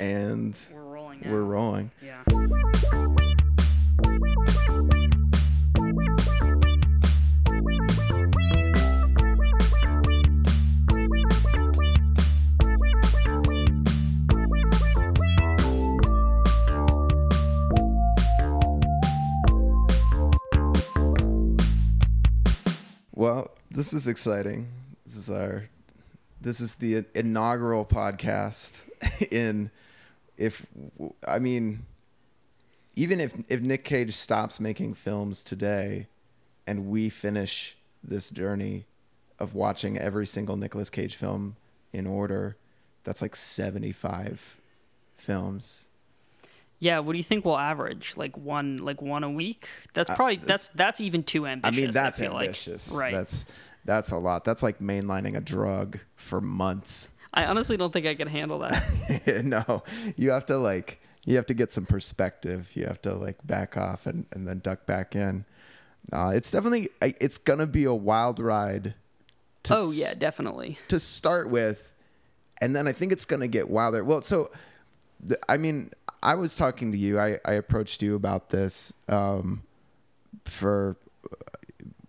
And we're rolling now. We're rolling. Yeah. Well, this is exciting. This is the inaugural podcast in... Even if Nick Cage stops making films today and we finish this journey of watching every single Nicolas Cage film in order, that's like 75 films. Yeah, what do you think we'll average? Like one a week? That's probably that's even too ambitious. I mean, that's ambitious. Like. Right. That's a lot. That's like mainlining a drug for months. I honestly don't think I could handle that. No, you have to get some perspective. You have to back off and then duck back in. It's definitely, it's going to be a wild ride. Definitely. To start with. And then I think it's going to get wilder. Well, so, I was talking to you. I approached you about this for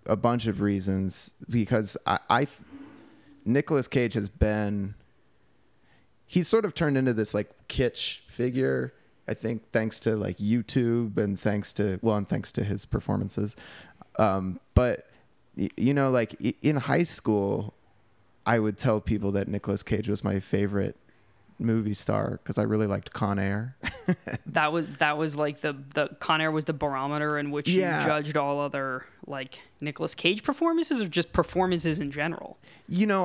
a bunch of reasons, because Nicolas Cage has been... He's sort of turned into this kitsch figure, I think, thanks to YouTube and thanks to his performances. But in high school, I would tell people that Nicolas Cage was my favorite movie star because I really liked Con Air. that was the Con Air was the barometer in which you judged all other Nicolas Cage performances, or just performances in general.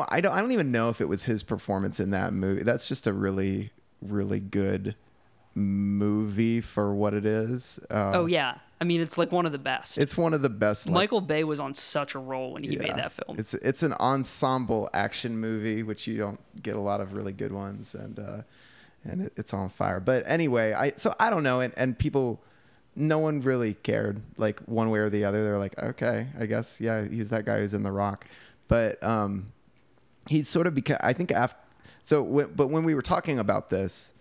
I don't even know if it was his performance in that movie. That's just a really, really good movie for what it is. It's one of the best. It's one of the best. Michael Bay was on such a roll when he made that film. It's an ensemble action movie, which you don't get a lot of really good ones, and it's on fire. But anyway, I don't know, and people, no one really cared one way or the other. They're like, okay, I guess he's that guy who's in The Rock, but he sort of became, I think after. So, but when we were talking about this,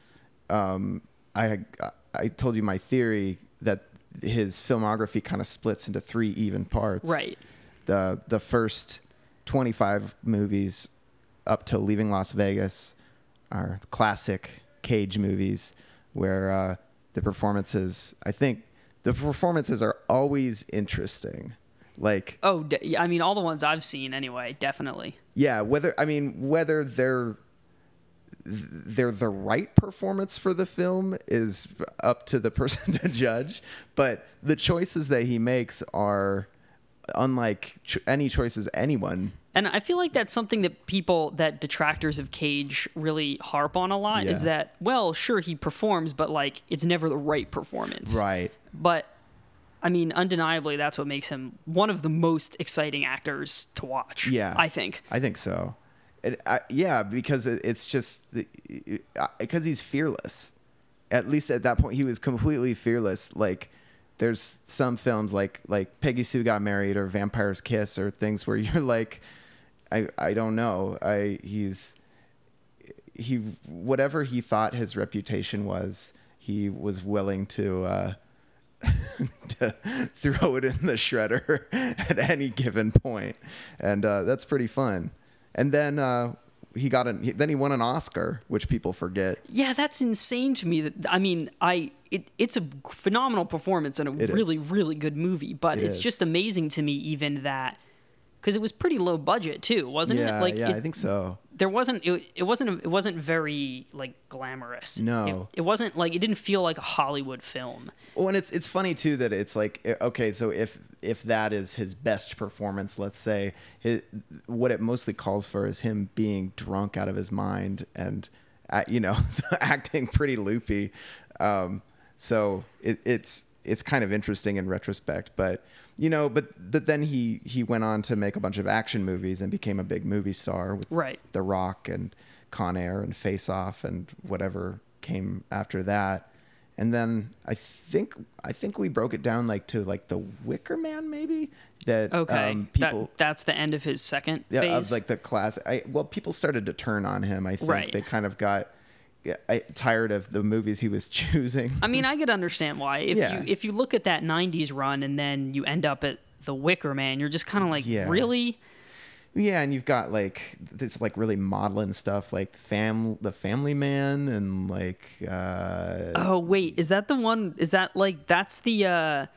I told you my theory that his filmography kind of splits into three even parts. Right. The first 25 movies up to Leaving Las Vegas are classic Cage movies where the performances are always interesting. All the ones I've seen anyway, definitely. Yeah, whether they're the right performance for the film is up to the person to judge, but the choices that he makes are unlike any choices anyone. And I feel like that's something that detractors of Cage really harp on a lot, is that, well, sure, he performs, but it's never the right performance. Right. But undeniably, that's what makes him one of the most exciting actors to watch. Yeah. I think so. Because it's just because he's fearless. At least at that point, he was completely fearless. There's some films like Peggy Sue Got Married or Vampire's Kiss or things where you're like, I don't know. Whatever he thought his reputation was, he was willing to to throw it in the shredder at any given point, and that's pretty fun. And then he won an Oscar, which people forget. Yeah, that's insane to me. It's a phenomenal performance and a really good movie, but it's just amazing to me even that, because it was pretty low budget too, wasn't it? I think so. There wasn't it wasn't very glamorous. No, it wasn't it didn't feel like a Hollywood film. Well, and it's funny too that it's okay, so if that is his best performance, let's say, what it mostly calls for is him being drunk out of his mind and acting pretty loopy. So it's kind of interesting in retrospect, but then he went on to make a bunch of action movies and became a big movie star with The Rock and Con Air and Face Off and whatever came after that. And then I think we broke it down to The Wicker Man, maybe. That okay. People that's the end of his second phase. Of the class. People started to turn on him. I think they kind of got tired of the movies he was choosing. I mean, I could understand why. If you look at that 90s run and then you end up at The Wicker Man, you're just kind of like, really? Yeah, and you've got like this like really maudlin stuff like The Family Man and like oh wait, is that the one? Is that like that's the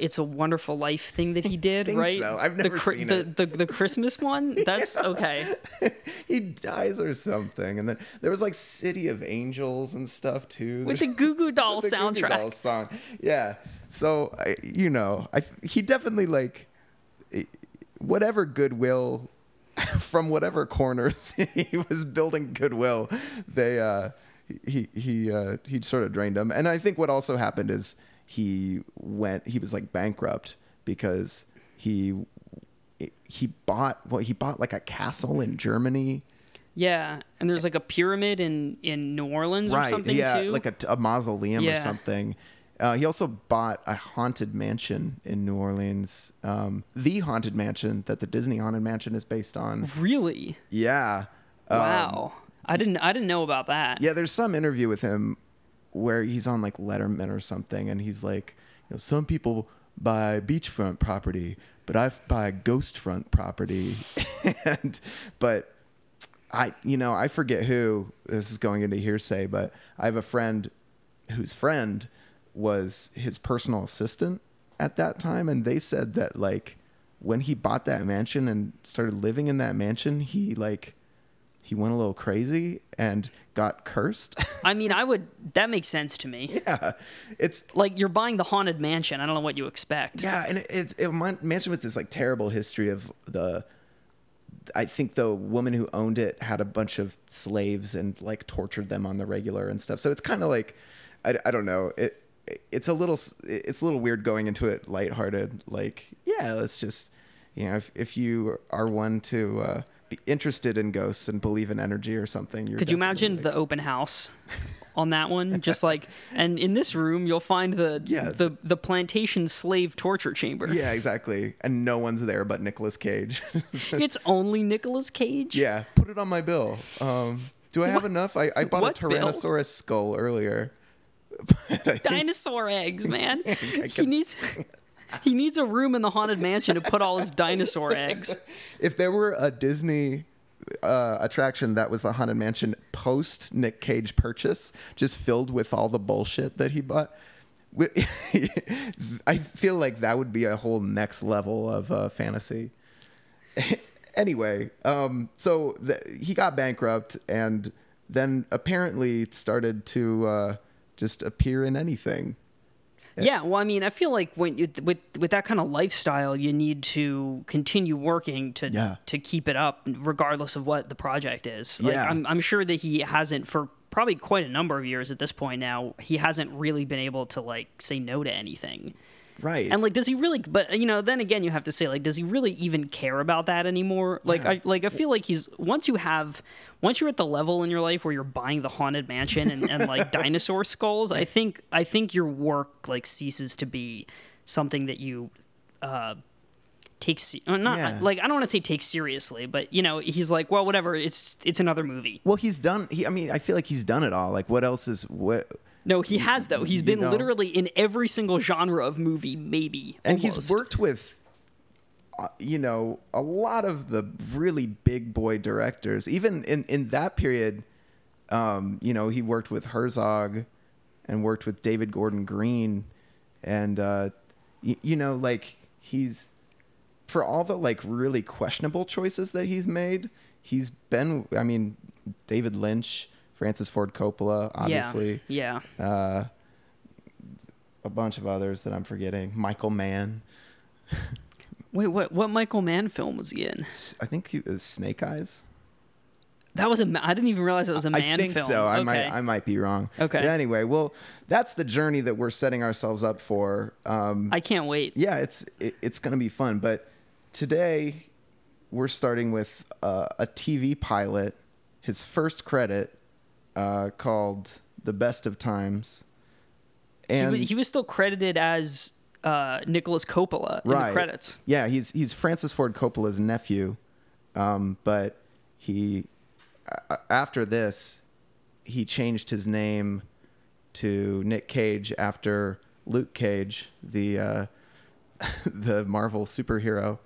It's a Wonderful Life thing that he did, I think, right? So I've never seen it. The Christmas one? That's okay. He dies or something, and then there was like City of Angels and stuff too. With the Goo Goo Dolls soundtrack. Goo Goo Dolls song. Yeah. So he definitely like whatever goodwill from whatever corners he was building goodwill, they he sort of drained them. And I think what also happened is he was like bankrupt because he bought like a castle in Germany. Yeah, and there's like a pyramid in New Orleans or something too. Yeah, like a mausoleum or something. He also bought a haunted mansion in New Orleans, the haunted mansion that the Disney Haunted Mansion is based on. Really? Yeah. Wow. I didn't know about that. Yeah, there's some interview with him where he's on like Letterman or something, and he's like, you know, some people buy beachfront property, but I buy ghost front property, but. I forget who, this is going into hearsay, but I have a friend whose friend was his personal assistant at that time, and they said that like when he bought that mansion and started living in that mansion, he went a little crazy and got cursed. I mean, that makes sense to me. Yeah, it's like you're buying the haunted mansion. I don't know what you expect. Yeah, and it's a mansion with this like terrible history of I think the woman who owned it had a bunch of slaves and like tortured them on the regular and stuff. So it's kind of like I don't know it. It's a little weird going into it lighthearted. Like, yeah, let's just, if you are one to be interested in ghosts and believe in energy or something, could you imagine the open house on that one? Just like, and in this room you'll find the plantation slave torture chamber. Yeah, exactly. And no one's there but Nicolas Cage. It's only Nicolas Cage. Yeah, put it on my bill. Do I have enough? I bought a Tyrannosaurus skull earlier. Dinosaur eggs, man. He needs a room in the haunted mansion to put all his dinosaur eggs. If there were a Disney attraction that was the haunted mansion post Nick Cage purchase, just filled with all the bullshit that he bought, I feel like that would be a whole next level of fantasy. Anyway, so he got bankrupt and then apparently started to just appear in anything. Yeah, well, I mean, I feel like when you, with that kind of lifestyle, you need to continue working to keep it up, regardless of what the project is. Like, yeah, I'm sure that he hasn't, for probably quite a number of years at this point now, he hasn't really been able to like say no to anything. Right. And like, does he really? But then again, you have to say, like, does he really even care about that anymore? Like, yeah. I feel like he's, once you're at the level in your life where you're buying the haunted mansion and like dinosaur skulls, I think your work like ceases to be something that you I don't want to say take seriously, but he's like, well, whatever, it's another movie. Well, I feel like he's done it all. Like, what else is what? No, he has, though. He's been literally in every single genre of movie, maybe. And almost. He's worked with, a lot of the really big boy directors. Even in that period, he worked with Herzog and worked with David Gordon Green. And, like, he's, for all the, like, really questionable choices that he's made, he's been, I mean, David Lynch, Francis Ford Coppola, obviously. Yeah. A bunch of others that I'm forgetting. Michael Mann. Wait, what Michael Mann film was he in? I think it was Snake Eyes. That was I didn't even realize it was a Mann film. I think film. So. Okay. I might be wrong. Okay. But anyway, well, that's the journey that we're setting ourselves up for. I can't wait. Yeah, it's going to be fun. But today we're starting with a TV pilot, his first credit, called The Best of Times. And he was still credited as Nicolas Coppola in the credits. Yeah, he's Francis Ford Coppola's nephew. But he, after this, he changed his name to Nick Cage after Luke Cage, the Marvel superhero.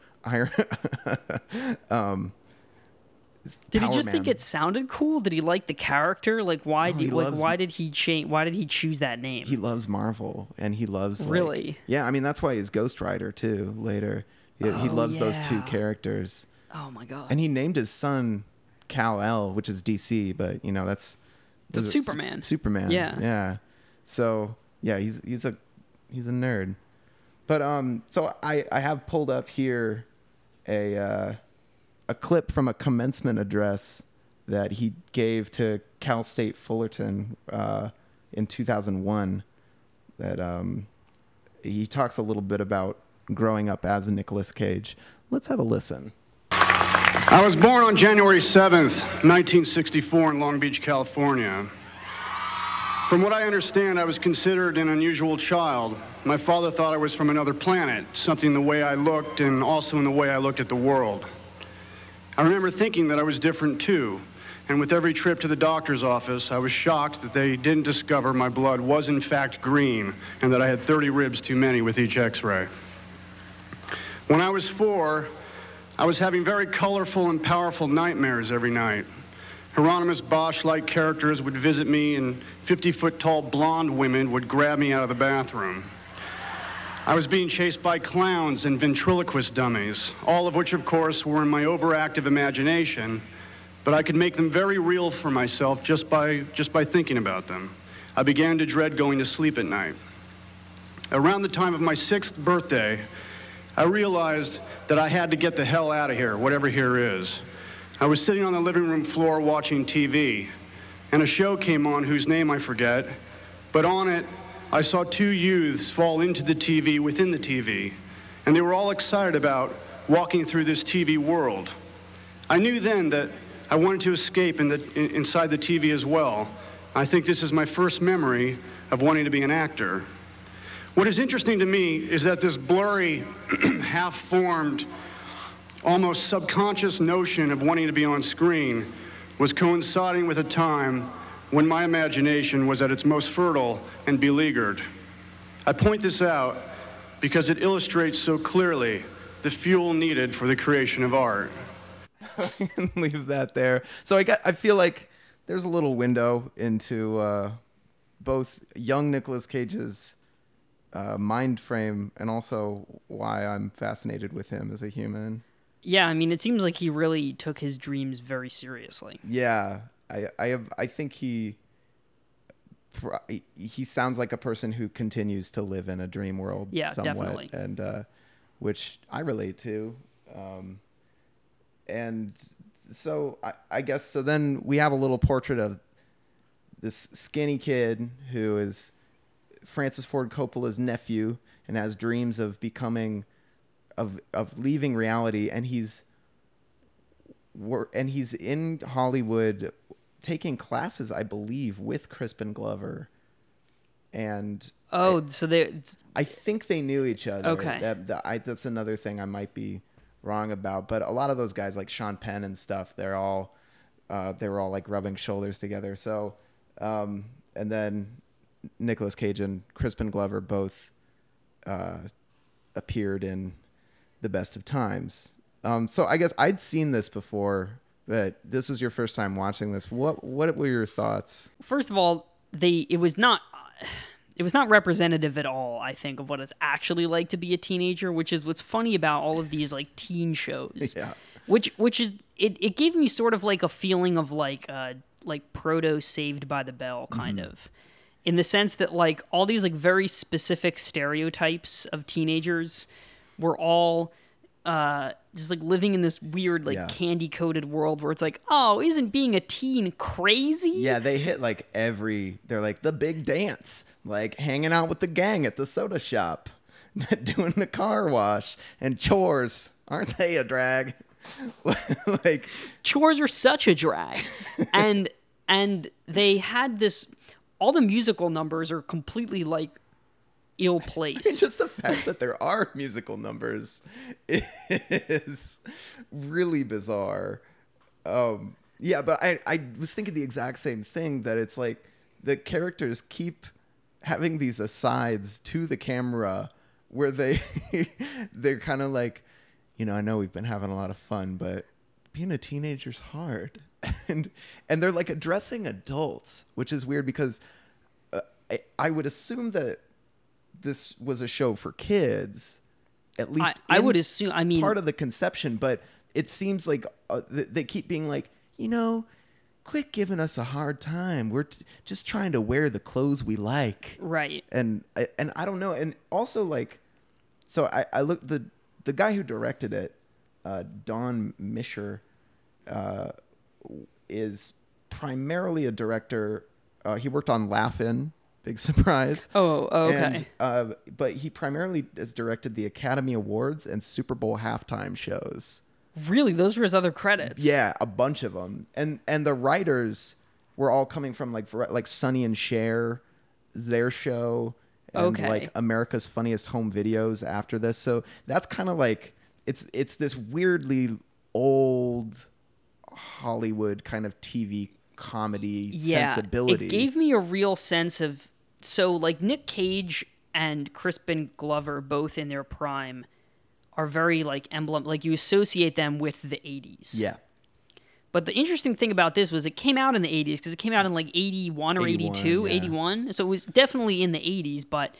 Did he just think it sounded cool? Did he like the character? Like, why did he choose that name? He loves Marvel, and he loves really. Yeah, I mean that's why he's Ghost Rider too. Later, he loves those two characters. Oh my god! And he named his son Kal-El, which is DC, but you know that's Superman. Superman. Yeah. Yeah. So yeah, he's a nerd. But so I have pulled up here a clip from a commencement address that he gave to Cal State Fullerton in 2001 that he talks a little bit about growing up as Nicolas Cage. Let's have a listen. I was born on January 7th, 1964 in Long Beach, California. From what I understand, I was considered an unusual child. My father thought I was from another planet, something the way I looked and also in the way I looked at the world. I remember thinking that I was different too, and with every trip to the doctor's office, I was shocked that they didn't discover my blood was in fact green and that I had 30 ribs too many with each x-ray. When I was 4, I was having very colorful and powerful nightmares every night. Hieronymus Bosch-like characters would visit me, and 50-foot-tall blonde women would grab me out of the bathroom. I was being chased by clowns and ventriloquist dummies, all of which, of course, were in my overactive imagination, but I could make them very real for myself just by thinking about them. I began to dread going to sleep at night. Around the time of my 6th birthday, I realized that I had to get the hell out of here, whatever here is. I was sitting on the living room floor watching TV, and a show came on whose name I forget, but on it, I saw 2 youths fall into the TV within the TV, and they were all excited about walking through this TV world. I knew then that I wanted to escape inside the TV as well. I think this is my first memory of wanting to be an actor. What is interesting to me is that this blurry, half-formed, almost subconscious notion of wanting to be on screen was coinciding with a time when my imagination was at its most fertile and beleaguered. I point this out because it illustrates so clearly the fuel needed for the creation of art. I can leave that there. So I feel like there's a little window into both young Nicolas Cage's mind frame and also why I'm fascinated with him as a human. Yeah, I mean, it seems like he really took his dreams very seriously. Yeah. I think he sounds like a person who continues to live in a dream world somewhat, definitely. And which I relate to. And so I guess so. Then we have a little portrait of this skinny kid who is Francis Ford Coppola's nephew and has dreams of becoming of leaving reality, and he's in Hollywood taking classes, I believe, with Crispin Glover, and I think they knew each other. Okay, that's another thing I might be wrong about. But a lot of those guys, like Sean Penn and stuff, they were all like rubbing shoulders together. So, and then Nicolas Cage and Crispin Glover both appeared in The Best of Times. So I guess I'd seen this before, but this was your first time watching this. What were your thoughts? First of all, it was not representative at all, I think, of what it's actually like to be a teenager, which is what's funny about all of these like teen shows. Yeah. Which is it gave me sort of like a feeling of like proto Saved by the Bell kind of, in the sense that like all these like very specific stereotypes of teenagers were all just like living in this weird like candy coated world where it's like, oh, isn't being a teen crazy? Yeah, they hit like they're like the big dance, like hanging out with the gang at the soda shop, doing the car wash and chores. Aren't they a drag? Like chores are such a drag. and they had this, all the musical numbers are completely like ill-placed. It's just the fact that there are musical numbers is really bizarre. Yeah, but I was thinking the exact same thing, that it's like the characters keep having these asides to the camera where they're kind of like, you know, I know we've been having a lot of fun, but being a teenager's hard. And they're like addressing adults, which is weird because I would assume that this was a show for kids, at least I would assume, I mean, part of the conception, but it seems like they keep being like, you know, quit giving us a hard time. We're just trying to wear the clothes we like. Right. And I don't know. And also, like, so I looked, the guy who directed it, Don Mischer, is primarily a director. He worked on Laugh-In, big surprise. Oh, okay. And, but he primarily has directed the Academy Awards and Super Bowl halftime shows. Really? Those were his other credits? Yeah, a bunch of them. And the writers were all coming from like Sonny and Cher, their show, and like America's Funniest Home Videos after this. So that's kind of like, it's this weirdly old Hollywood kind of TV comedy sensibility. It gave me a real sense of, so like Nick Cage and Crispin Glover, both in their prime, are very like emblem, like you associate them with the 80s. Yeah. But the interesting thing about this was it came out in the 80s, because it came out in like 81 or 82, yeah. 81. So it was definitely in the 80s, but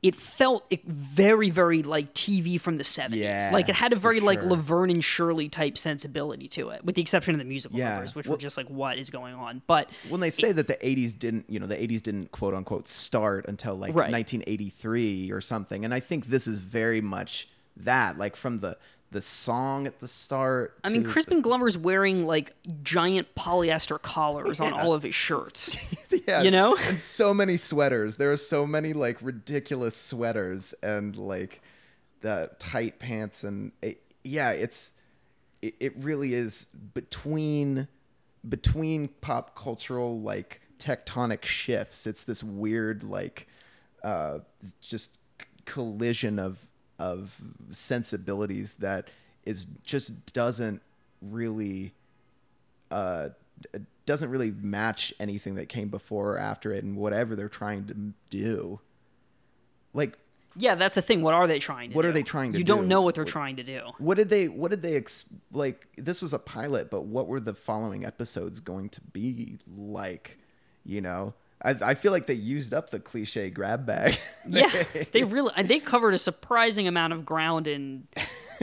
it felt very, very like TV from the 70s. Yeah, like it had a very like Laverne and Shirley type sensibility to it, with the exception of the musical numbers, which were just like, what is going on? But when they say that the 80s didn't, you know, the 80s didn't quote unquote start until like 1983 or something. And I think this is very much that, like, from the song at the start. I mean, Crispin Glover's wearing like giant polyester collars on all of his shirts. Yeah, you know, and so many sweaters. There are so many like ridiculous sweaters and like the tight pants, and it really is between pop cultural like tectonic shifts. It's this weird like just collision of sensibilities that is just doesn't really match anything that came before or after it, and whatever they're trying to do. Like, yeah, that's the thing. What are they trying to do? What are they trying to do? You don't know what they're trying to do. What did they this was a pilot, but what were the following episodes going to be like, you know? I feel like they used up the cliche grab bag. Yeah, they covered a surprising amount of ground in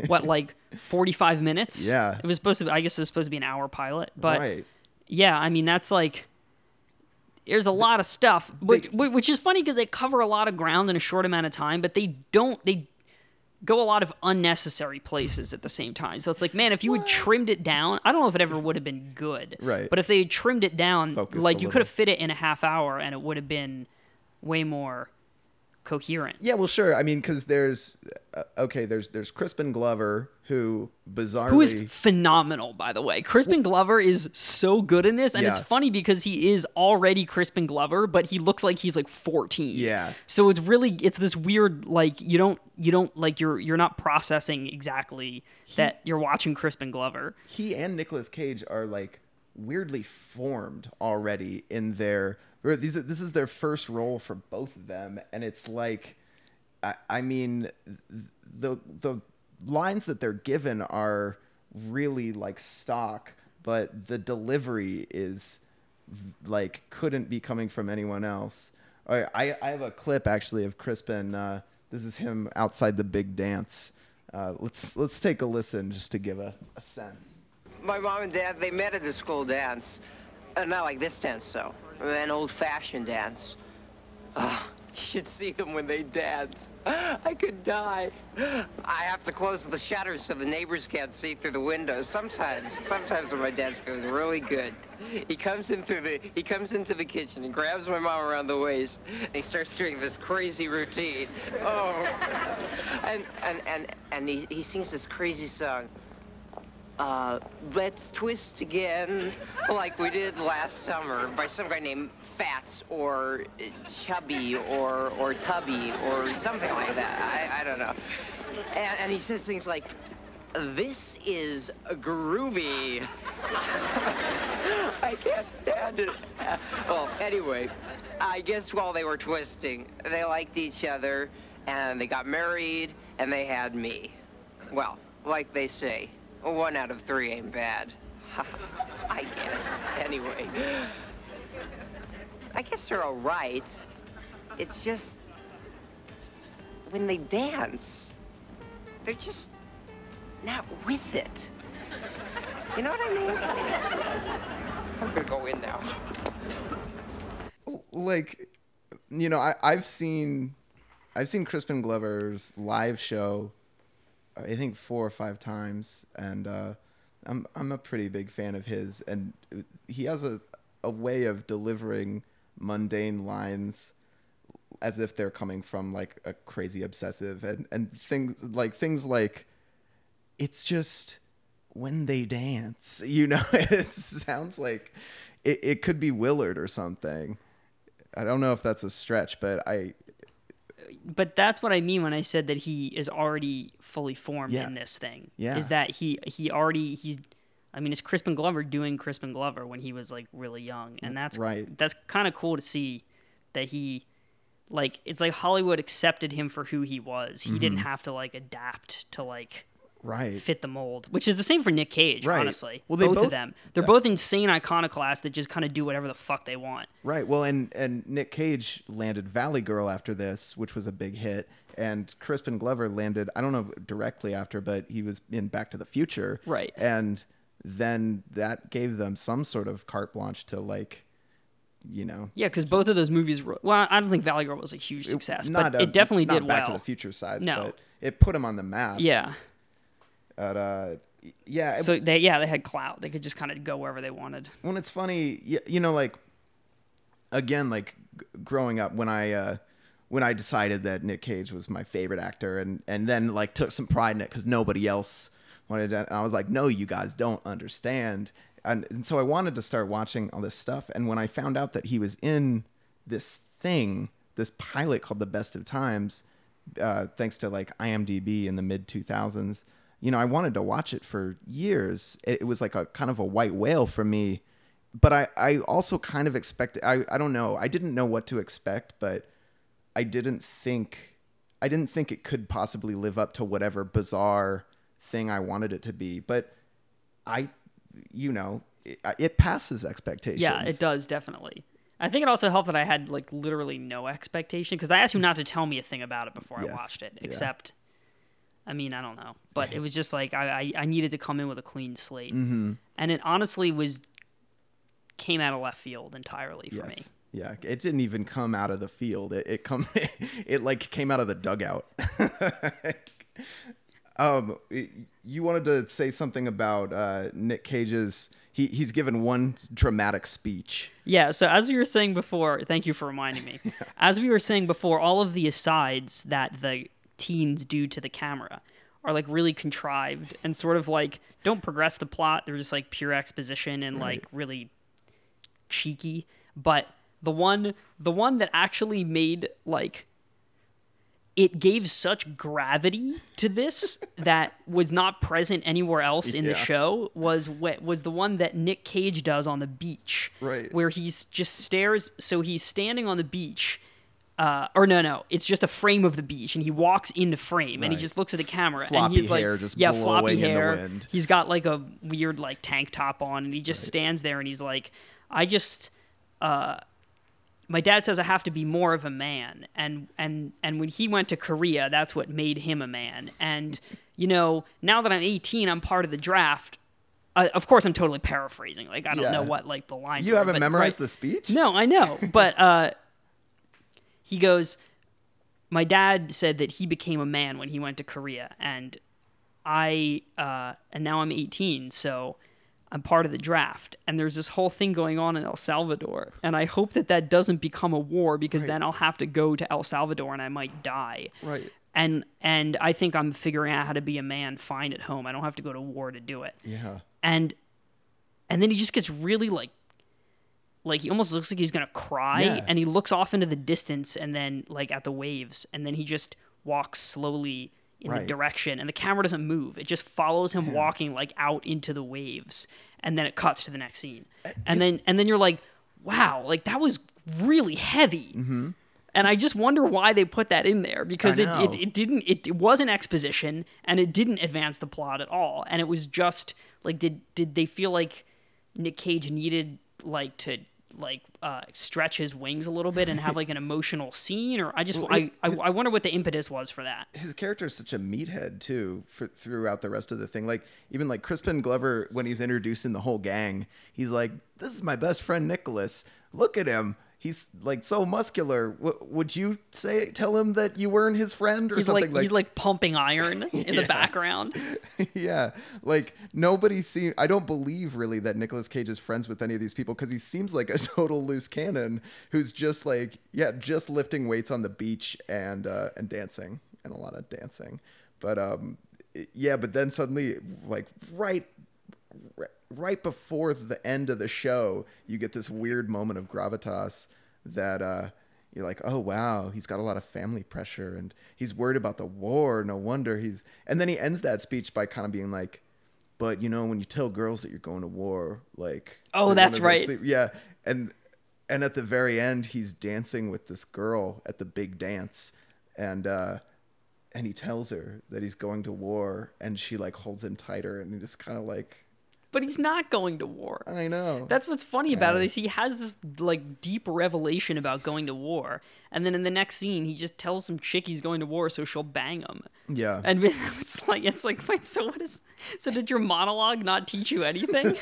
what, like 45 minutes? Yeah. It was supposed to be, I guess it was supposed to be an hour pilot, but yeah, I mean, that's like, there's a lot of stuff, which is funny because they cover a lot of ground in a short amount of time, but they go a lot of unnecessary places at the same time. So it's like, man, if you had trimmed it down, I don't know if it ever would have been good. Right. But if they had trimmed it down, like you could have fit it in a half hour and it would have been way more coherent. Yeah, well, sure. I mean, because there's Crispin Glover, who bizarrely... Who is phenomenal, by the way. Crispin Glover is so good in this, and it's funny because he is already Crispin Glover, but he looks like he's like 14. Yeah. So it's really, it's this weird, like, you don't like, you're not processing exactly that you're watching Crispin Glover. He and Nicolas Cage are like weirdly formed already in their... This is their first role for both of them, and it's like, I mean, the lines that they're given are really like stock, but the delivery is like couldn't be coming from anyone else. All right, I have a clip actually of Crispin. This is him outside the big dance. Let's take a listen just to give a sense. My mom and dad, they met at the school dance, not like this dance though. An old-fashioned dance. You should see them when they dance. I could die. I have to close the shutters so the neighbors can't see through the windows. Sometimes when my dad's feeling really good, he comes into the kitchen and grabs my mom around the waist. And he starts doing this crazy routine. Oh, and he sings this crazy song. Let's twist again, like we did last summer, by some guy named Fats or Chubby or Tubby or something like that. I don't know. And he says things like, This is groovy. I can't stand it. Well, anyway, I guess while they were twisting, they liked each other, and they got married, and they had me. Well, like they say, 1 out of 3 ain't bad. I guess. Anyway. I guess they're all right. It's just... when they dance, they're just not with it. You know what I mean? I'm gonna go in now. Like, you know, I've seen Crispin Glover's live show, I think 4 or 5 times, and I'm a pretty big fan of his, and he has a way of delivering mundane lines as if they're coming from like a crazy obsessive, and things like it's just when they dance, you know. It sounds like it could be Willard or something. I don't know if that's a stretch, but that's what I mean when I said that he is already fully formed in this thing. Yeah. Is that it's Crispin Glover doing Crispin Glover when he was like really young. And that's right. That's kind of cool to see that he, like, it's like Hollywood accepted him for who he was. He didn't have to like adapt to like fit the mold, which is the same for Nick Cage, honestly. Well, both of them. They're both insane iconoclasts that just kind of do whatever the fuck they want. Right. Well, and Nick Cage landed Valley Girl after this, which was a big hit. And Crispin Glover landed, I don't know directly after, but he was in Back to the Future. Right. And then that gave them some sort of carte blanche to like... you know, yeah, because both of those movies were, well, I don't think Valley Girl was a huge success, but it definitely did well. Not Back to the Future size, but it put them on the map. Yeah. But, so they had clout. They could just kind of go wherever they wanted. Well, it's funny, you know, like again, like growing up when I decided that Nick Cage was my favorite actor, and then like took some pride in it because nobody else wanted to, and I was like, no, you guys don't understand. And so I wanted to start watching all this stuff. And when I found out that he was in this thing, this pilot called The Best of Times, thanks to like IMDb in the mid 2000s, you know, I wanted to watch it for years. It was like a kind of a white whale for me, but I also kind of expected, I don't know. I didn't know what to expect, but I didn't think it could possibly live up to whatever bizarre thing I wanted it to be. But you know, it passes expectations. Yeah, it does, definitely. I think it also helped that I had, like, literally no expectation, because I asked him not to tell me a thing about it before I watched it, except, I mean, I don't know. But it was just, like, I needed to come in with a clean slate. Mm-hmm. And it honestly came out of left field entirely for me. Yeah, it didn't even come out of the field. It came out of the dugout. You wanted to say something about Nick Cage's, he's given one dramatic speech. Yeah, so as we were saying before, thank you for reminding me. As we were saying before, all of the asides that the teens do to the camera are like really contrived and sort of like don't progress the plot. They're just like pure exposition and like really cheeky. But the one that actually made like... it gave such gravity to this that was not present anywhere else in the show was the one that Nick Cage does on the beach. Right. Where he's just stares. So he's standing on the beach. It's just a frame of the beach, and he walks into frame, and he just looks at the camera, floppy, and he's like, hair just floppy hair. In the wind. He's got like a weird like tank top on, and he just stands there, and he's like, I just... my dad says I have to be more of a man. And when he went to Korea, that's what made him a man. And, you know, now that I'm 18, I'm part of the draft. Of course, I'm totally paraphrasing. Like, I don't know what, like, the lines are. You haven't memorized the speech? No, I know. But he goes, my dad said that he became a man when he went to Korea. And and now I'm 18, so... I'm part of the draft, and there's this whole thing going on in El Salvador, and I hope that doesn't become a war, because then I'll have to go to El Salvador and I might die. Right. And I think I'm figuring out how to be a man fine at home. I don't have to go to war to do it. Yeah. And then he just gets really like he almost looks like he's gonna cry, and he looks off into the distance, and then like at the waves, and then he just walks slowly in the direction, and the camera doesn't move. It just follows him walking like out into the waves, and then it cuts to the next scene. And then you're like, wow, like that was really heavy. Mm-hmm. And I just wonder why they put that in there, because it wasn't exposition, and it didn't advance the plot at all. And it was just like, did they feel like Nick Cage needed like to like stretch his wings a little bit and have like an emotional scene? Or I wonder what the impetus was for that. His character is such a meathead too throughout the rest of the thing. Like even like Crispin Glover, when he's introducing the whole gang, he's like, this is my best friend, Nicholas. Look at him. He's like so muscular. Would you say tell him that you weren't his friend or he's something? Like he's like pumping iron in the background. Yeah, like nobody seems. I don't believe really that Nicolas Cage is friends with any of these people, because he seems like a total loose cannon who's just like just lifting weights on the beach and dancing, and a lot of dancing. But but then suddenly like right before the end of the show, you get this weird moment of gravitas that you're like, oh wow, he's got a lot of family pressure and he's worried about the war. No wonder he's. And then he ends that speech by kind of being like, but you know, when you tell girls that you're going to war, like, oh, that's right. Yeah. And at the very end, he's dancing with this girl at the big dance, and he tells her that he's going to war, and she like holds him tighter, and he just kind of like. But he's not going to war. I know. That's what's funny about it, is he has this like deep revelation about going to war, and then in the next scene he just tells some chick he's going to war so she'll bang him. Yeah. And it's like, wait, so what is? So did your monologue not teach you anything?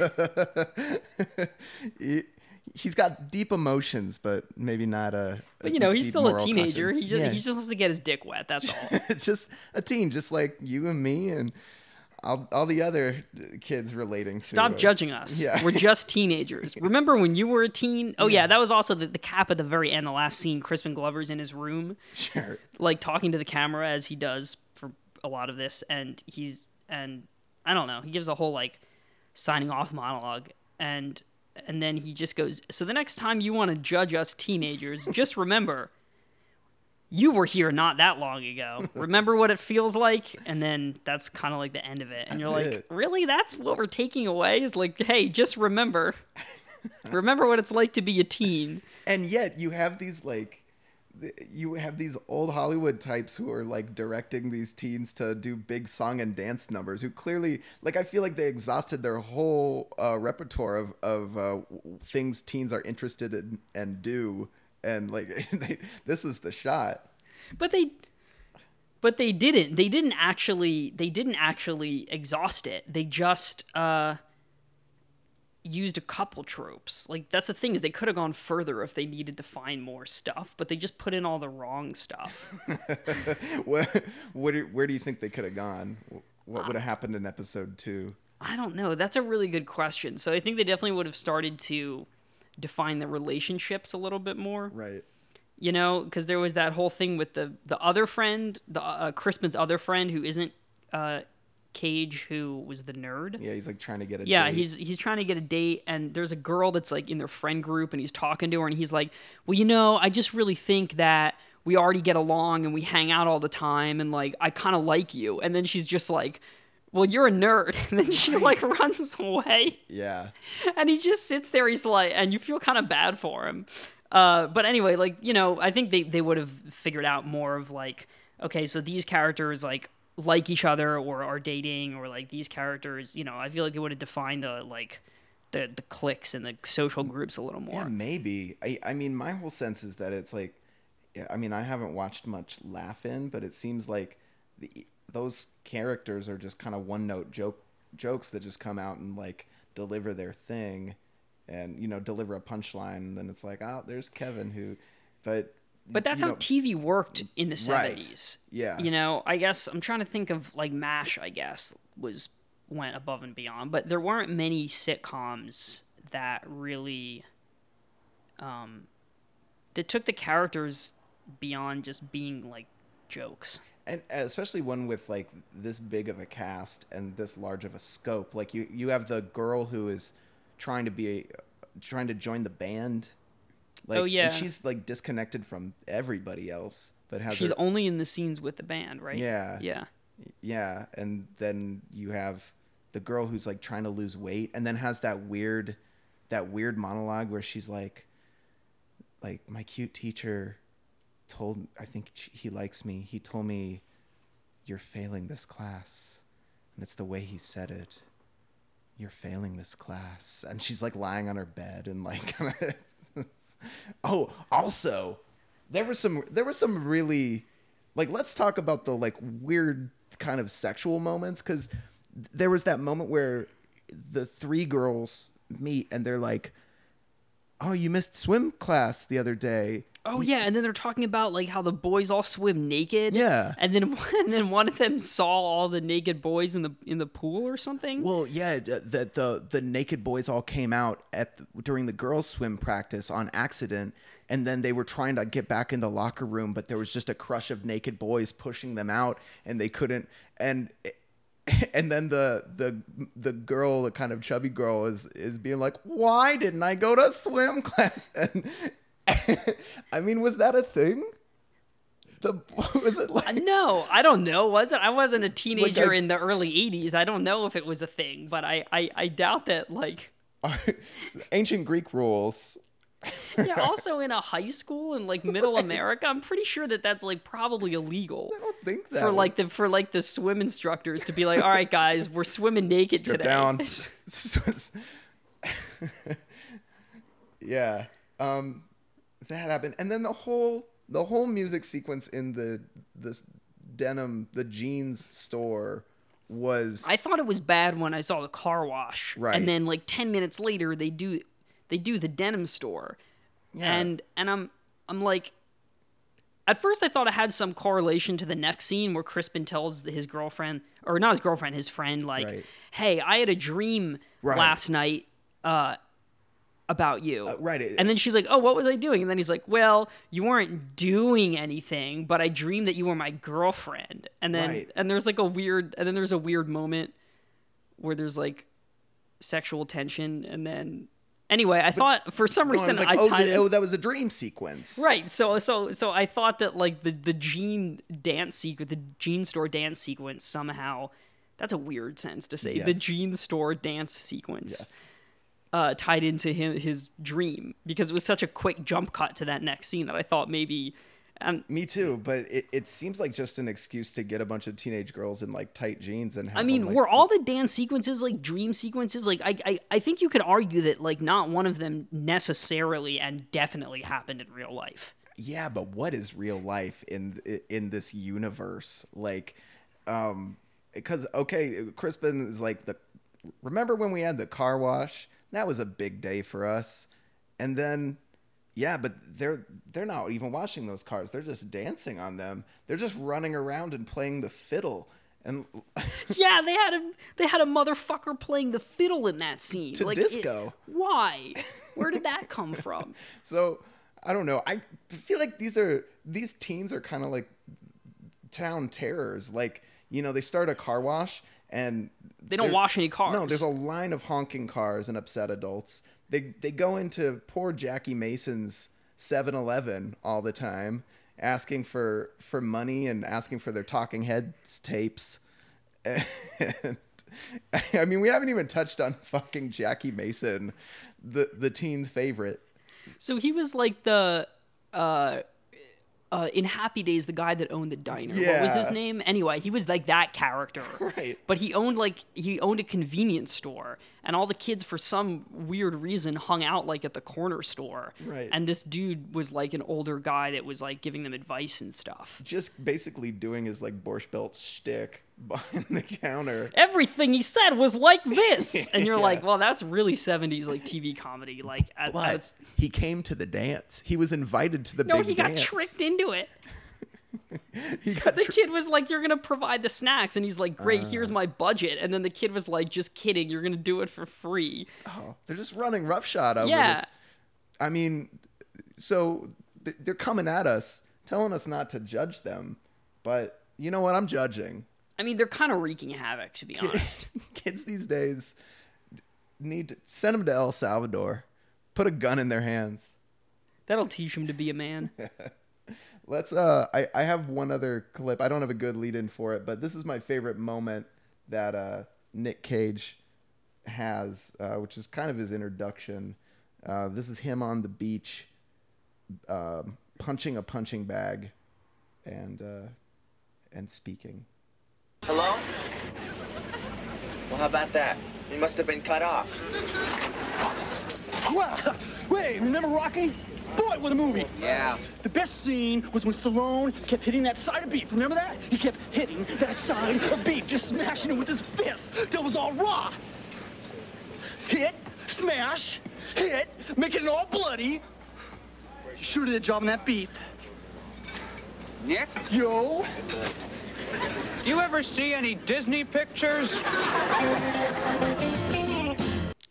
He's got deep emotions, but maybe not a. But you know, he's still a teenager. Conscience. He's just supposed to get his dick wet. That's all. Just a teen, just like you and me and. All the other kids relating to. Stop judging us. Yeah. We're just teenagers. Remember when you were a teen? Oh, yeah. That was also the cap at the very end, the last scene. Crispin Glover's in his room. Sure. Like talking to the camera as he does for a lot of this. And I don't know. He gives a whole like signing off monologue. And then he just goes, so the next time you want to judge us teenagers, just remember, you were here not that long ago. Remember what it feels like? And then that's kind of like the end of it. And that's really? That's what we're taking away? Is like, hey, just remember. Remember what it's like to be a teen. And yet you have these like, you have these old Hollywood types who are like directing these teens to do big song and dance numbers, who clearly, like, I feel like they exhausted their whole repertoire of things teens are interested in and do. And like, this was the shot, but they didn't. They didn't actually exhaust it. They just used a couple tropes. Like that's the thing, is they could have gone further if they needed to find more stuff, but they just put in all the wrong stuff. Where do you think they could have gone? What would have happened in episode 2? I don't know. That's a really good question. So I think they definitely would have started to define the relationships a little bit more, right? You know, because there was that whole thing with the other friend, the Crispin's other friend, who isn't Cage, who was the nerd. Yeah, he's like trying to get a date. He's trying to get a date, and there's a girl that's like in their friend group, and he's talking to her, and he's like, well, you know, I just really think that we already get along and we hang out all the time, and like I kind of like you. And then she's just like, well, you're a nerd. And then she like runs away. Yeah. And he just sits there. He's like, and you feel kind of bad for him. But anyway, like, you know, I think they would have figured out more of like, okay, so these characters like each other or are dating, or like these characters, you know, I feel like they would have defined the like the cliques and the social groups a little more. Yeah, maybe. I mean, my whole sense is that it's like, I mean, I haven't watched much Laugh-In, but it seems like those characters are just kind of one-note jokes that just come out and like deliver their thing, and you know, deliver a punchline, and then it's like, oh, there's Kevin who, but that's how TV worked in the 70s. Right. Yeah, you know, I guess I'm trying to think of like MASH, I guess went above and beyond, but there weren't many sitcoms that really that took the characters beyond just being like jokes. And especially one with like this big of a cast and this large of a scope, like you have the girl who is trying to join the band, like, oh yeah, and she's like disconnected from everybody else, but she's only in the scenes with the band, right? Yeah, Yeah. And then you have the girl who's like trying to lose weight and then has that weird monologue where she's like my cute teacher told, I think he likes me. He told me you're failing this class. And it's the way he said it. You're failing this class. And she's like lying on her bed and like, oh, also there were some really, like, let's talk about the like weird kind of sexual moments. 'Cause there was that moment where the three girls meet and they're like, oh, you missed swim class the other day. Oh yeah, and then they're talking about like how the boys all swim naked. Yeah, and then one of them saw all the naked boys in the pool or something. Well, yeah, that the naked boys all came out during the girls' swim practice on accident, and then they were trying to get back in the locker room, but there was just a crush of naked boys pushing them out, and they couldn't. And then the girl, the kind of chubby girl, is being like, "Why didn't I go to swim class?" And I mean, was that a thing? Was it like? No, I don't know. Was it? I wasn't a teenager in the early 80s. I don't know if it was a thing, but I doubt that, like. Ancient Greek rules. Yeah, also in a high school in like middle America, I'm pretty sure that's like probably illegal. I don't think that. For like the swim instructors to be like, all right, guys, we're swimming naked Strip today. Down. Yeah. That happened, and then the whole music sequence in the denim, the jeans store was. I thought it was bad when I saw the car wash, right? And then like 10 minutes later, they do the denim store, yeah. And I'm like, at first I thought it had some correlation to the next scene where Crispin tells his friend, like, right. Hey, I had a dream last night. About you. Right. And then she's like, oh, what was I doing? And then he's like, well, you weren't doing anything, but I dreamed that you were my girlfriend. And then, and there's like there's a weird moment where there's like sexual tension. And then, anyway, I thought for some reason that was a dream sequence. Right. So I thought that like the jean store dance sequence somehow, that's a weird sentence to say, yes. The jean store dance sequence. Yes. Tied into his dream, because it was such a quick jump cut to that next scene that I thought maybe. Me too, but it seems like just an excuse to get a bunch of teenage girls in like tight jeans and. I mean, them, like, were all the dance sequences like dream sequences? Like, I think you could argue that like not one of them necessarily and definitely happened in real life. Yeah, but what is real life in this universe? Like, because Crispin is like remember when we had the car wash? That was a big day for us. And then, yeah, but they're not even washing those cars. They're just dancing on them. They're just running around and playing the fiddle. And yeah, they had a motherfucker playing the fiddle in that scene. To like disco. Why? Where did that come from? So, I don't know. I feel like these teens are kind of like town terrors. Like, you know, they start a car wash. And they don't wash any cars. No, there's a line of honking cars and upset adults. They go into poor Jackie Mason's 7-Eleven all the time, asking for money and asking for their Talking Heads tapes. And, I mean, we haven't even touched on fucking Jackie Mason, the teen's favorite. So he was like the... in Happy Days, the guy that owned the diner. Yeah. What was his name? Anyway, he was like that character. Right. But he owned a convenience store, and all the kids for some weird reason hung out like at the corner store. Right. And this dude was like an older guy that was like giving them advice and stuff. Just basically doing his like Borscht Belt shtick behind the counter. Everything he said was like this. And you're like, well, that's really 70s like TV comedy. Like, he came to the dance. He was invited to the big dance. No, he got tricked into it. The kid was like, you're going to provide the snacks. And he's like, great, here's my budget. And then the kid was like, just kidding. You're going to do it for free. Oh, they're just running roughshod over this. I mean, so they're coming at us, telling us not to judge them. But you know what? I'm judging. I mean, they're kind of wreaking havoc, to be honest. Kids these days need to send them to El Salvador, put a gun in their hands. That'll teach them to be a man. Let's. I have one other clip. I don't have a good lead in for it, but this is my favorite moment that Nick Cage has, which is kind of his introduction. This is him on the beach, punching a punching bag, and speaking. Hello? Well, how about that? You must have been cut off. Well, wait, remember Rocky? Boy, what a movie! Yeah. The best scene was when Stallone kept hitting that side of beef. Remember that? He kept hitting that side of beef, just smashing it with his fist. That was all raw. Hit, smash, hit, making it all bloody. You sure did a job on that beef. Nick? Yo? Do you ever see any Disney pictures?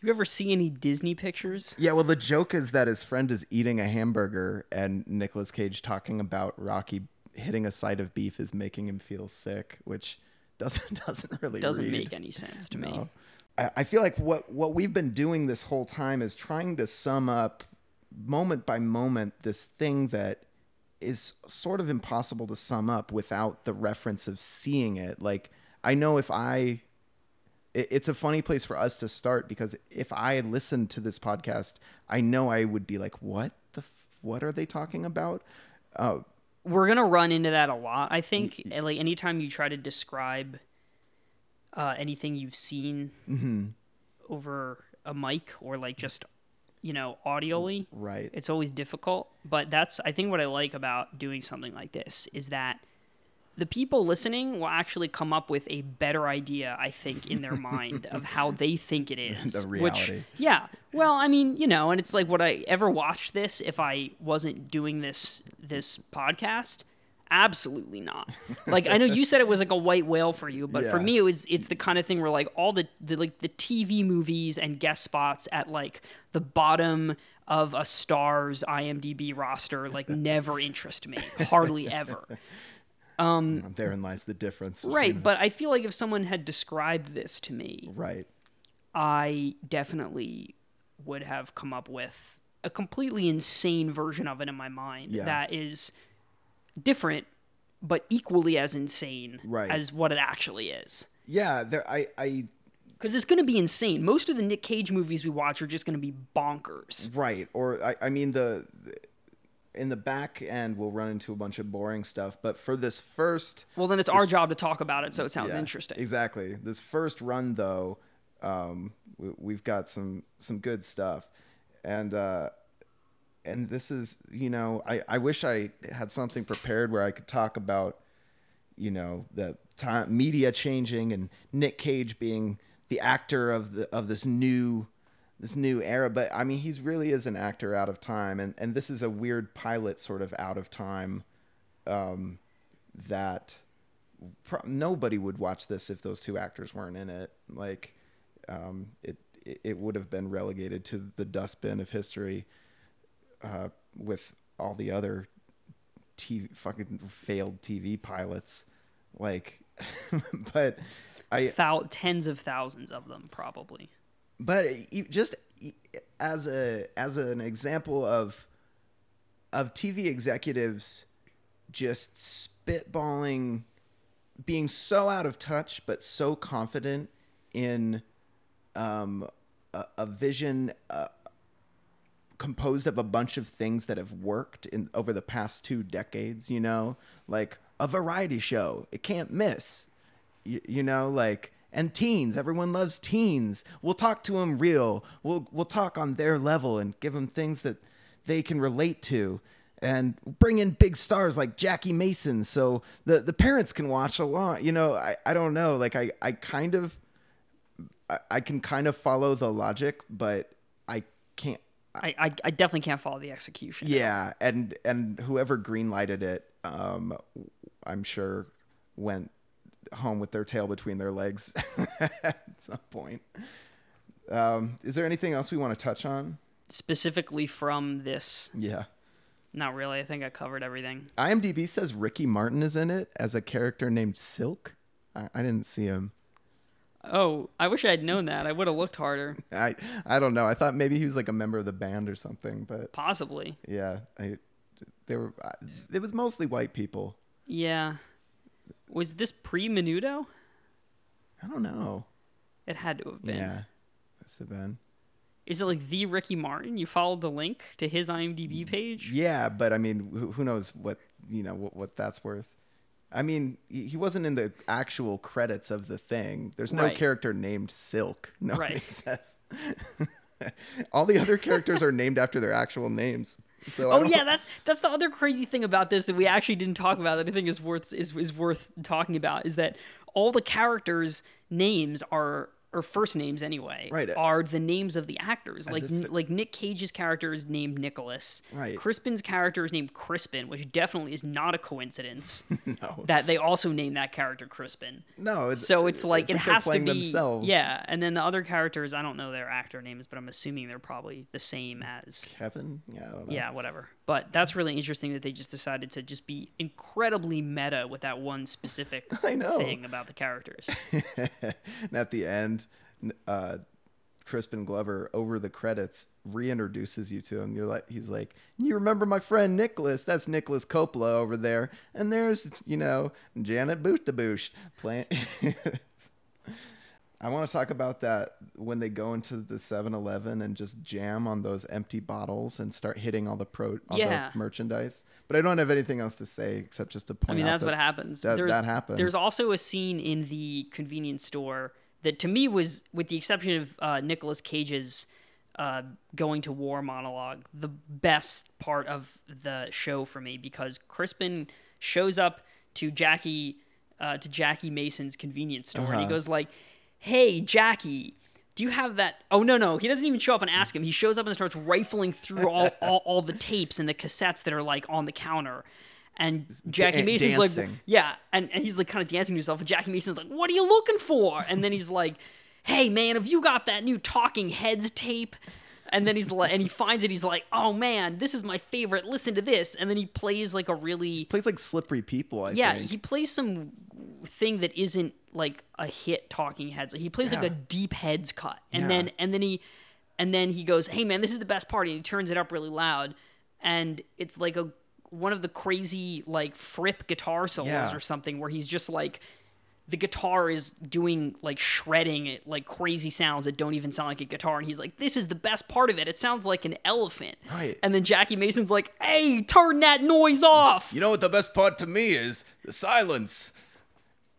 You ever see any Disney pictures? Yeah, well, the joke is that his friend is eating a hamburger and Nicolas Cage talking about Rocky hitting a side of beef is making him feel sick, which doesn't make any sense to me. I feel like what we've been doing this whole time is trying to sum up moment by moment this thing that is sort of impossible to sum up without the reference of seeing it. Like, I know it's a funny place for us to start, because if I listened to this podcast, I know I would be like, what are they talking about? We're going to run into that a lot. I think like anytime you try to describe anything you've seen mm-hmm. over a mic or like just, you know, audioly, right? It's always difficult, but that's, I think what I like about doing something like this is that the people listening will actually come up with a better idea, I think, in their mind of how they think it is. The reality. Which, yeah. Well, I mean, you know, and it's like, would I ever watch this if I wasn't doing this podcast? Absolutely not. Like, I know you said it was like a white whale for you, but for me, it's the kind of thing where like all the like the TV movies and guest spots at like the bottom of a star's IMDb roster like never interest me, hardly ever. Therein lies the difference. Right, but I feel like if someone had described this to me, right, I definitely would have come up with a completely insane version of it in my mind that is different, but equally as insane as what it actually is. Yeah, because it's going to be insane. Most of the Nick Cage movies we watch are just going to be bonkers. Right, or I mean in the back end, we'll run into a bunch of boring stuff. But for this first... Well, then it's our job to talk about it, so it sounds interesting. Exactly. This first run, though, we've got some good stuff. And this is, you know, I wish I had something prepared where I could talk about, you know, the time, media changing and Nick Cage being the actor of this new era, but I mean, he really is an actor out of time, and this is a weird pilot sort of out of time that nobody would watch this if those two actors weren't in it. Like, it would have been relegated to the dustbin of history with all the other fucking failed TV pilots. Like, but tens of thousands of them probably. But just as an example of TV executives just spitballing, being so out of touch but so confident in a vision composed of a bunch of things that have worked over the past 2 decades, you know, like a variety show, it can't miss, you know, like. And teens, everyone loves teens. We'll talk to them real. We'll talk on their level and give them things that they can relate to, and bring in big stars like Jackie Mason so the parents can watch along. You know, I don't know. Like I can kind of follow the logic, but I can't. I definitely can't follow the execution. Yeah, and whoever greenlighted it, I'm sure went home with their tail between their legs at some point. Is there anything else we want to touch on specifically from this? Yeah, not really. I think I covered everything. IMDb says Ricky Martin is in it as a character named Silk. I didn't see him. Oh, I wish I had known that. I would have looked harder. I don't know. I thought maybe he was like a member of the band or something, but possibly. Yeah, It was mostly white people. Yeah. Was this pre-Menudo? I don't know. It had to have been. Yeah. Must have been. Is it like the Ricky Martin? You followed the link to his IMDb page? Yeah, but I mean, who knows what that's worth. I mean, he wasn't in the actual credits of the thing. There's no character named Silk. Nobody says. All the other characters are named after their actual names. So that's the other crazy thing about this that we actually didn't talk about that I think is worth talking about, is that all the characters' names are, or first names anyway, are the names of the actors. Like Nick Cage's character is named Nicholas. Right. Crispin's character is named Crispin, which definitely is not a coincidence. No. That they also named that character Crispin. No. It has to be themselves. Yeah. And then the other characters, I don't know their actor names, but I'm assuming they're probably the same as Kevin. Yeah. I don't know. Yeah. Whatever. But that's really interesting that they just decided to just be incredibly meta with that one specific thing about the characters. And at the end, Crispin Glover, over the credits, reintroduces you to him. He's like, you remember my friend Nicholas? That's Nicholas Coppola over there. And there's, Janet Boosh-da-Boosh playing. I want to talk about that when they go into the 7-Eleven and just jam on those empty bottles and start hitting all the the merchandise. But I don't have anything else to say except just to point out. I mean, that's what happens. That happened. There's also a scene in the convenience store that, to me, was, with the exception of Nicolas Cage's going to war monologue, the best part of the show for me, because Crispin shows up to Jackie Mason's convenience store, and he goes like, hey, Jackie, do you have that? Oh, no. He doesn't even show up and ask him. He shows up and starts rifling through all the tapes and the cassettes that are like on the counter. And Jackie Mason's dancing. And he's like kind of dancing to himself. And Jackie Mason's like, what are you looking for? And then he's like, hey, man, have you got that new Talking Heads tape? And then he's like, and he finds it. He's like, oh, man, this is my favorite. Listen to this. And then he plays like Slippery People, I think. Yeah, he plays some thing that isn't like a hit Talking Heads. He plays like a deep Heads cut. And then he goes, hey, man, this is the best part. And he turns it up really loud. And it's like one of the crazy like Fripp guitar solos or something, where he's just like, the guitar is doing like shredding it, like crazy sounds that don't even sound like a guitar. And he's like, this is the best part of it. It sounds like an elephant. Right. And then Jackie Mason's like, hey, turn that noise off. You know what the best part to me is? The silence.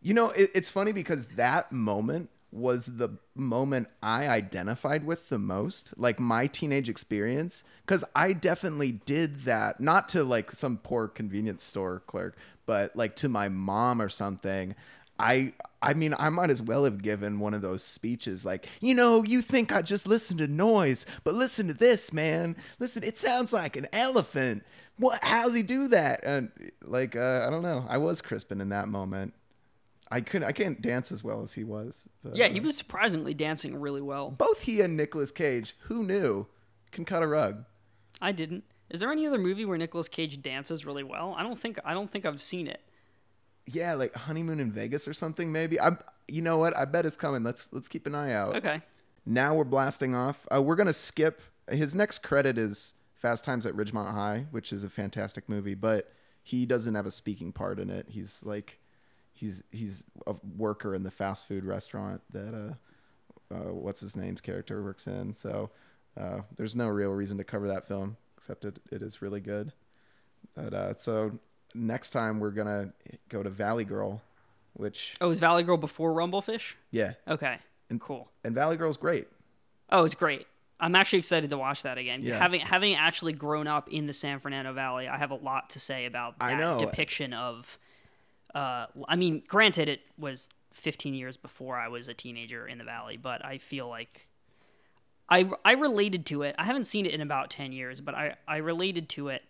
It's funny because that moment was the moment I identified with the most, like my teenage experience, because I definitely did that, not to like some poor convenience store clerk, but like to my mom or something. I mean, I might as well have given one of those speeches like, you think I just listen to noise, but listen to this, man. Listen, it sounds like an elephant. What? How's he do that? And like, I don't know. I was Crispin in that moment. I can't dance as well as he was. But, yeah, he was surprisingly dancing really well. Both he and Nicolas Cage, who knew, can cut a rug. I didn't. Is there any other movie where Nicolas Cage dances really well? I don't think I've seen it. Yeah, like Honeymoon in Vegas or something, maybe. You know what? I bet it's coming. Let's keep an eye out. Okay. Now we're blasting off. We're gonna skip. His next credit is Fast Times at Ridgemont High, which is a fantastic movie, but he doesn't have a speaking part in it. He's like. He's a worker in the fast food restaurant that what's his name's character works in. So there's no real reason to cover that film, except it is really good. But so next time we're gonna go to Valley Girl, which is Valley Girl before Rumblefish? Yeah. Okay. And cool. And Valley Girl's great. Oh, it's great. I'm actually excited to watch that again. Yeah. Having actually grown up in the San Fernando Valley, I have a lot to say about that depiction of. I mean, granted, it was 15 years before I was a teenager in the Valley, but I feel like I related to it. I haven't seen it in about 10 years, but I related to it.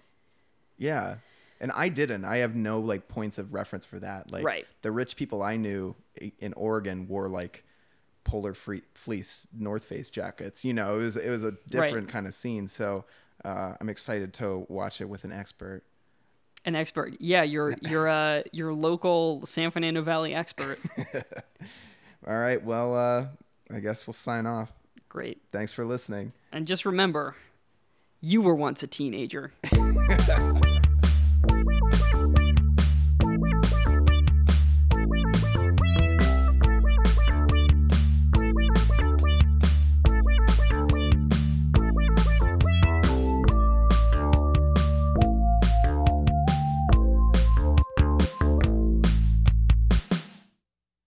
Yeah, and I didn't. I have no like points of reference for that. Like the rich people I knew in Oregon wore like polar fleece North Face jackets. It was a different kind of scene. So I'm excited to watch it with an expert. An expert. Yeah, your local San Fernando Valley expert. All right. Well, I guess we'll sign off. Great. Thanks for listening. And just remember, you were once a teenager.